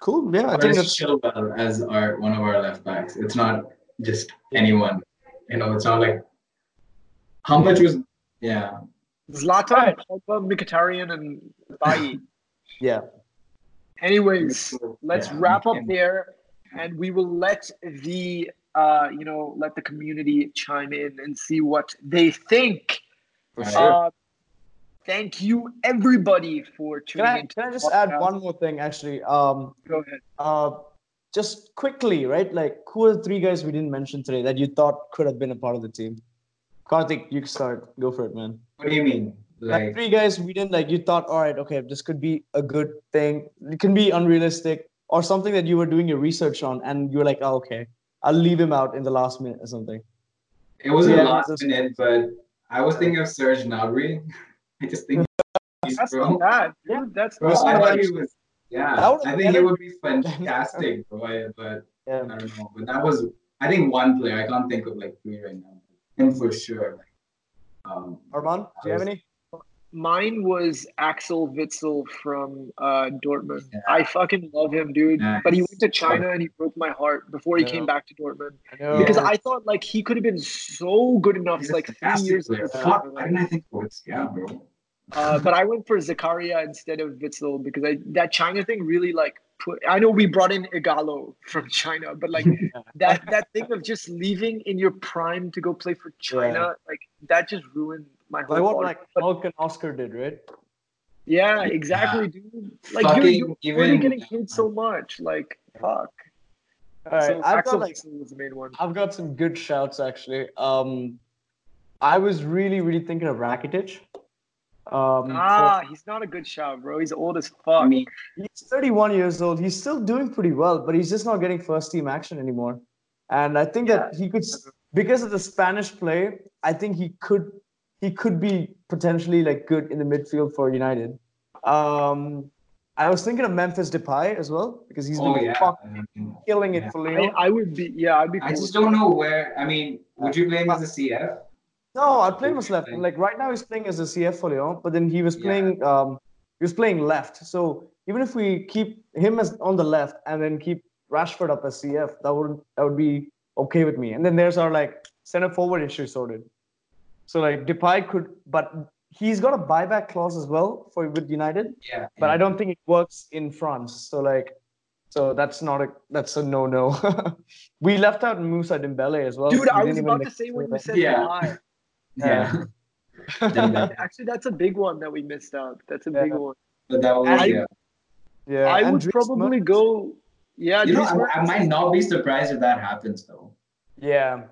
cool. Yeah, I think that's Chilwell as our one of our left backs. It's not just anyone, you know. It's not like how much was yeah. Zlatan, Pogba, Mkhitaryan, and Bailly. Yeah. Anyways, let's yeah, wrap up there, and we will let the uh, you know, let the community chime in and see what they think. For sure. Uh, Thank you, everybody, for tuning in. Can I just podcast. add one more thing, actually? Um, Go ahead. Uh, just quickly, right? Like, who are the three guys we didn't mention today that you thought could have been a part of the team? Karthik, you start. Go for it, man. What do you mean? Like, like three guys we didn't, like, you thought, all right, okay, this could be a good thing. It can be unrealistic or something that you were doing your research on and you were like, oh, okay, I'll leave him out in the last minute or something. It wasn't yeah, the last was just... minute, but I was thinking of Serge Gnabry. I just think that's not bad. Yeah, that's bro, I thought he was, yeah. That I think it would be fantastic, bro, but yeah. I don't know. But that was, I think, one player. I can't think of like three right now. Him for sure. Um, Arman, do you have any? Mine was Axel Witsel from uh, Dortmund. Yeah. I fucking love him, dude. Nice. But he went to China and he broke my heart before he came back to Dortmund. I because yeah. I thought like he could have been so good enough, He's like three years ago. Fuck, why didn't I think of it? Yeah, bro. Uh, but I went for Zakaria instead of Witsel because I, that China thing really like put. I know we brought in Igalo from China, but like yeah. that that thing of just leaving in your prime to go play for China, yeah. like that just ruined my whole. Like what like Hulk and Oscar did, right? Yeah, exactly, yeah. dude. Like Fucking you're, you're really getting hit so much. Like fuck. All right, so I've Axel got like Witsel was the main one. I've got some good shouts actually. Um, I was really really thinking of Rakitic. Um, ah, so, he's not a good shot, bro. He's old as fuck. I mean, he's thirty-one years old. He's still doing pretty well, but he's just not getting first team action anymore. And I think yeah. that he could, because of the Spanish play, I think he could, he could be potentially like good in the midfield for United. Um, I was thinking of Memphis Depay as well, because he's oh, been yeah. fucking killing it yeah. for Leo. I, I would be, yeah, I'd be. Cool I just don't him. know where. I mean, would you play him as a C F? No, I'd play him as left. Think? Like right now, he's playing as a C F for Leo, but then he was playing. Yeah. Um, he was playing left. So even if we keep him as on the left and then keep Rashford up as C F, that would that would be okay with me. And then there's our like center forward issue sorted. So like Depay could, but. He's got a buyback clause as well for with United. Yeah. But yeah. I don't think it works in France. So like, so that's not a that's a no no. We left out Moussa Dembele as well. Dude, we I was about to say when you said yeah. Depay. Yeah. yeah. that, actually, that's a big one that we missed out. That's a yeah. big one. But that was, I, yeah. yeah. I would Andreas probably Mertens. go. Yeah. You know, I, I might not be surprised if that happens though. Yeah.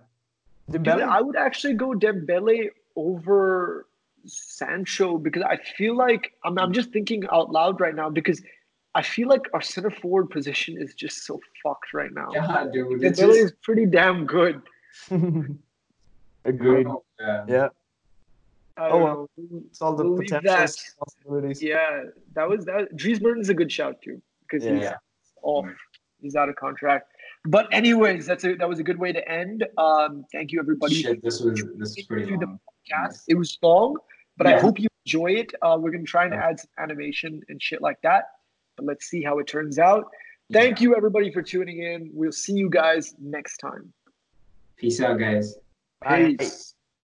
Dude, I would actually go Dembele over Sancho, because I feel like I'm, I'm just thinking out loud right now, because I feel like our center forward position is just so fucked right now. Yeah, dude. It's really just... is pretty damn good. Agreed. Yeah. yeah. Oh, well. It's all the potential possibilities. Yeah, that was that. Dries Mertens is a good shout too, because yeah. he's yeah. off. He's out of contract. But anyways, that's a that was a good way to end. Um, thank you everybody. Shit, this was this was pretty long. Yes. It was long, but yeah. I hope you enjoy it. Uh, we're going to try and yeah. add some animation and shit like that. But let's see how it turns out. Thank yeah. you, everybody, for tuning in. We'll see you guys next time. Peace out, guys. Peace. Bye.